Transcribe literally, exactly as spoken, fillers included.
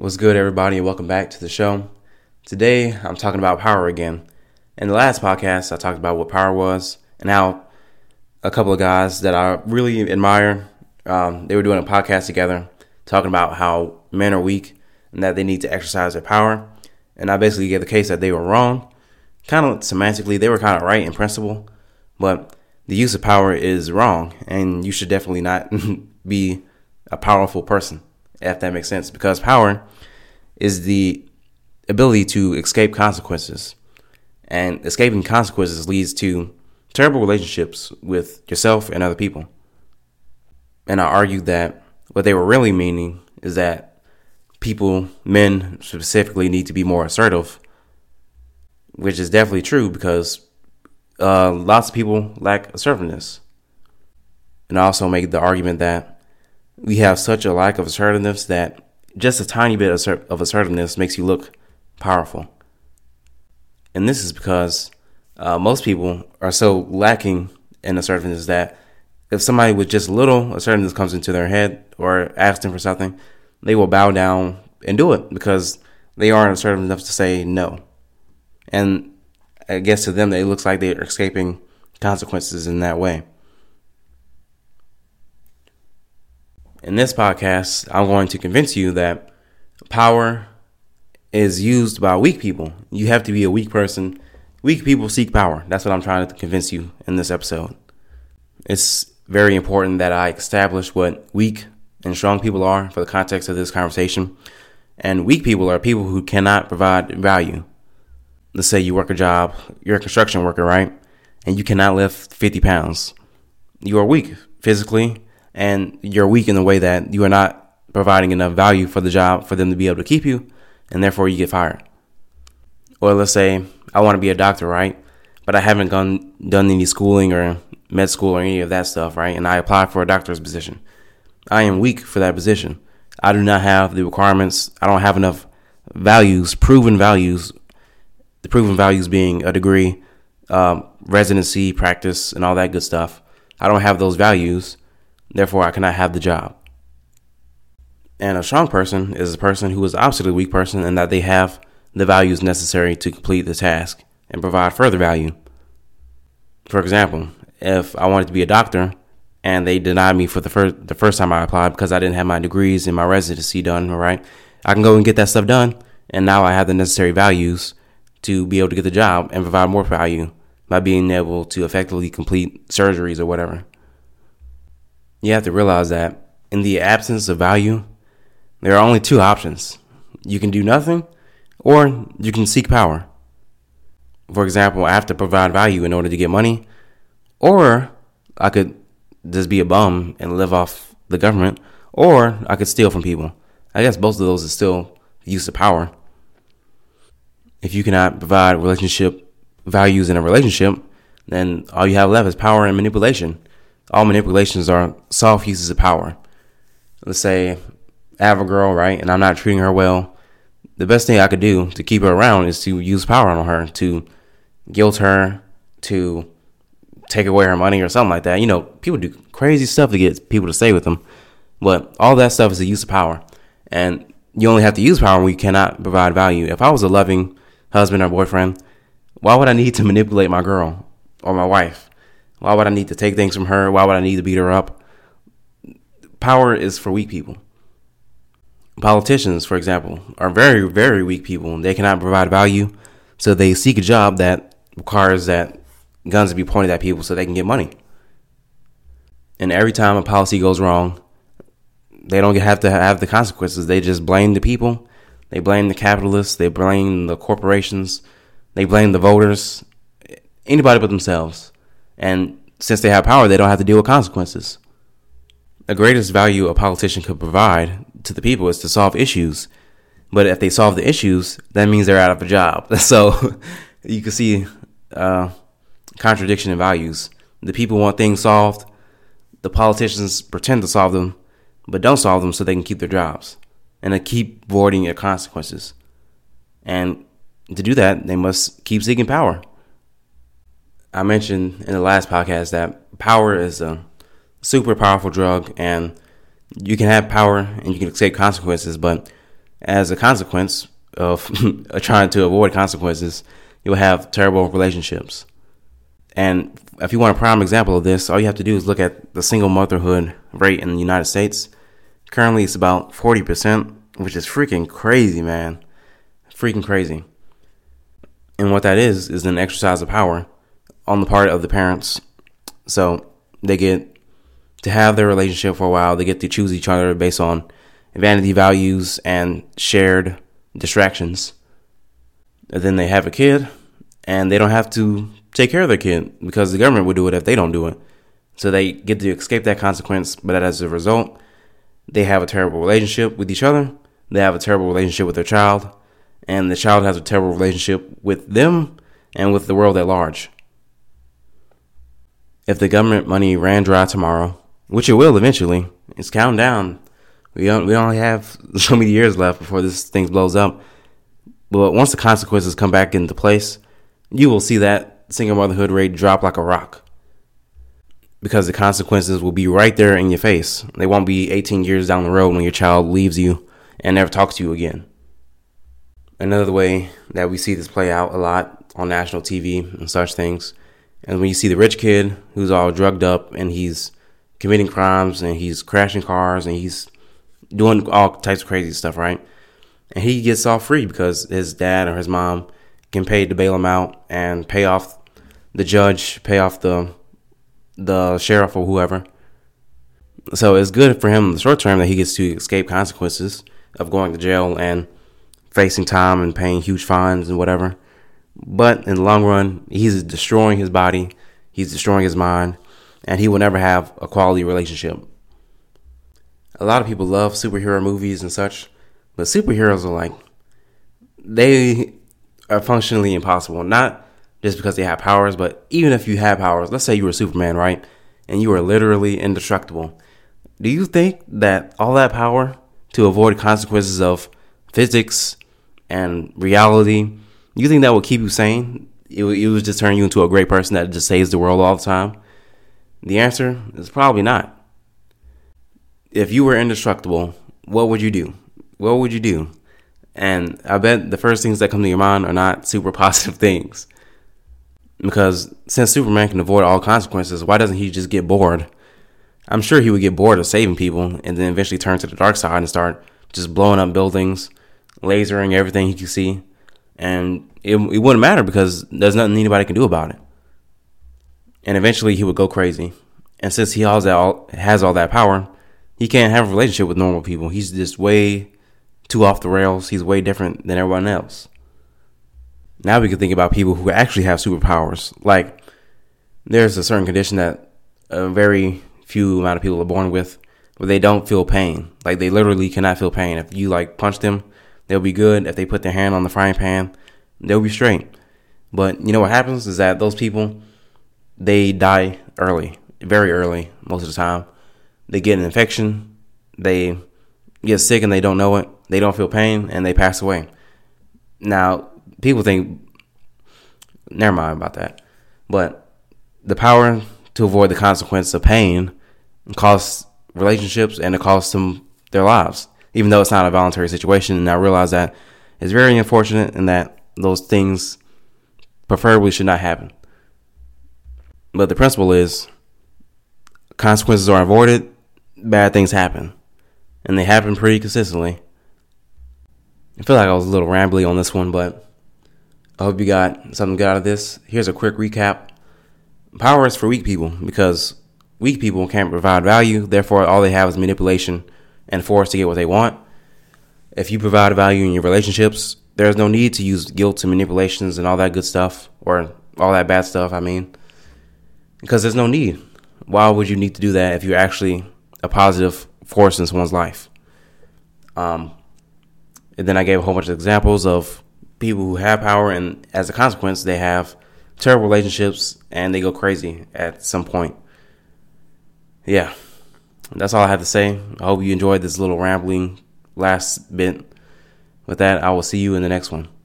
What's good, everybody, and welcome back to the show. Today, I'm talking about power again. In the last podcast, I talked about what power was and how a couple of guys that I really admire, um, they were doing a podcast together talking about how men are weak and that they need to exercise their power. And I basically gave the case that they were wrong. Kind of semantically, they were kind of right in principle, but the use of power is wrong, and you should definitely not be a powerful person, if that makes sense, because power is the ability to escape consequences, and escaping consequences leads to terrible relationships with yourself and other people. And I argued that what they were really meaning is that people, men specifically, need to be more assertive, which is definitely true because uh, lots of people lack assertiveness. And I also made the argument that we have such a lack of assertiveness that just a tiny bit of assertiveness makes you look powerful. And this is because uh, most people are so lacking in assertiveness that if somebody with just little assertiveness comes into their head or asks them for something, they will bow down and do it because they aren't assertive enough to say no. And I guess to them, it looks like they're escaping consequences in that way. In this podcast, I'm going to convince you that power is used by weak people. You have to be a weak person. Weak people seek power. That's what I'm trying to convince you in this episode. It's very important that I establish what weak and strong people are for the context of this conversation. And weak people are people who cannot provide value. Let's say you work a job, you're a construction worker, right? And you cannot lift fifty pounds. You are weak physically, and you're weak in the way that you are not providing enough value for the job for them to be able to keep you, and therefore you get fired. Or let's say I want to be a doctor, right? But I haven't gone, done any schooling or med school or any of that stuff, right? And I apply for a doctor's position. I am weak for that position. I do not have the requirements. I don't have enough values, proven values, the proven values being a degree, um, residency, practice, and all that good stuff. I don't have those values. Therefore, I cannot have the job. And a strong person is a person who is the opposite of a weak person in that they have the values necessary to complete the task and provide further value. For example, if I wanted to be a doctor and they denied me for the first the first time I applied because I didn't have my degrees and my residency done, right? I can go and get that stuff done, and now I have the necessary values to be able to get the job and provide more value by being able to effectively complete surgeries or whatever. You have to realize that in the absence of value, there are only two options. You can do nothing, or you can seek power. For example, I have to provide value in order to get money, or I could just be a bum and live off the government, or I could steal from people. I guess both of those are still use of power. If you cannot provide relationship values in a relationship, then all you have left is power and manipulation. All manipulations are soft uses of power. Let's say I have a girl, right, and I'm not treating her well. The best thing I could do to keep her around is to use power on her, to guilt her, to take away her money or something like that. You know, people do crazy stuff to get people to stay with them. But all that stuff is the use of power. And you only have to use power when you cannot provide value. If I was a loving husband or boyfriend, why would I need to manipulate my girl or my wife? Why would I need to take things from her? Why would I need to beat her up? Power is for weak people. Politicians, for example, are very, very weak people. They cannot provide value, so they seek a job that requires that guns be pointed at people so they can get money. And every time a policy goes wrong, they don't have to have the consequences. They just blame the people. They blame the capitalists. They blame the corporations. They blame the voters. Anybody but themselves. And since they have power, they don't have to deal with consequences. The greatest value a politician could provide to the people is to solve issues. But if they solve the issues, that means they're out of a job. So you can see uh, contradiction in values. The people want things solved. The politicians pretend to solve them, but don't solve them so they can keep their jobs. And they keep avoiding their consequences. And to do that, they must keep seeking power. I mentioned in the last podcast that power is a super powerful drug, and you can have power and you can escape consequences, but as a consequence of trying to avoid consequences, you'll have terrible relationships. And if you want a prime example of this, all you have to do is look at the single motherhood rate in the United States. Currently, it's about forty percent, which is freaking crazy, man. Freaking crazy. And what that is, is an exercise of power on the part of the parents. So they get to have their relationship for a while. They get to choose each other based on vanity values and shared distractions. And then they have a kid, and they don't have to take care of their kid because the government would do it if they don't do it. So they get to escape that consequence, but as a result, they have a terrible relationship with each other. They have a terrible relationship with their child, and the child has a terrible relationship with them and with the world at large. If the government money ran dry tomorrow, which it will eventually, it's counting down. We don't, we only have so many years left before this thing blows up. But once the consequences come back into place, you will see that single motherhood rate drop like a rock. Because the consequences will be right there in your face. They won't be eighteen years down the road when your child leaves you and never talks to you again. Another way that we see this play out a lot on national T V and such things, and when you see the rich kid who's all drugged up and he's committing crimes and he's crashing cars and he's doing all types of crazy stuff, right? And he gets off free because his dad or his mom can pay to bail him out and pay off the judge, pay off the the sheriff or whoever. So it's good for him in the short term that he gets to escape consequences of going to jail and facing time and paying huge fines and whatever. But in the long run, he's destroying his body, he's destroying his mind, and he will never have a quality relationship. A lot of people love superhero movies and such, but superheroes are like, they are functionally impossible. Not just because they have powers, but even if you have powers, let's say you were Superman, right? And you are literally indestructible. Do you think that all that power to avoid consequences of physics and reality, you think that would keep you sane? It, it would just turn you into a great person that just saves the world all the time? The answer is probably not. If you were indestructible, what would you do? What would you do? And I bet the first things that come to your mind are not super positive things. Because since Superman can avoid all consequences, why doesn't he just get bored? I'm sure he would get bored of saving people and then eventually turn to the dark side and start just blowing up buildings, lasering everything he could see. And it, it wouldn't matter because there's nothing anybody can do about it. And eventually he would go crazy. And since he has all, has all that power, he can't have a relationship with normal people. He's just way too off the rails. He's way different than everyone else. Now we can think about people who actually have superpowers. Like, there's a certain condition that a very few amount of people are born with where they don't feel pain. Like, they literally cannot feel pain. If you, like, punch them, they'll be good. If they put their hand on the frying pan, they'll be straight. But you know what happens is that those people, they die early, very early most of the time. They get an infection, they get sick and they don't know it, they don't feel pain, and they pass away. Now, people think, never mind about that. But the power to avoid the consequence of pain costs relationships and it costs them their lives, even though it's not a voluntary situation. And I realize that it's very unfortunate and that those things preferably should not happen. But the principle is consequences are avoided, bad things happen, and they happen pretty consistently. I feel like I was a little rambly on this one, but I hope you got something good out of this. Here's a quick recap. Power is for weak people because weak people can't provide value. Therefore, all they have is manipulation and force to get what they want. If you provide value in your relationships, there's no need to use guilt and manipulations and all that good stuff, or all that bad stuff, I mean, because there's no need. Why would you need to do that if you're actually a positive force in someone's life? Um, and then I gave a whole bunch of examples of people who have power, and as a consequence, they have terrible relationships, and they go crazy at some point. Yeah, that's all I have to say. I hope you enjoyed this little rambling last bit. With that, I will see you in the next one.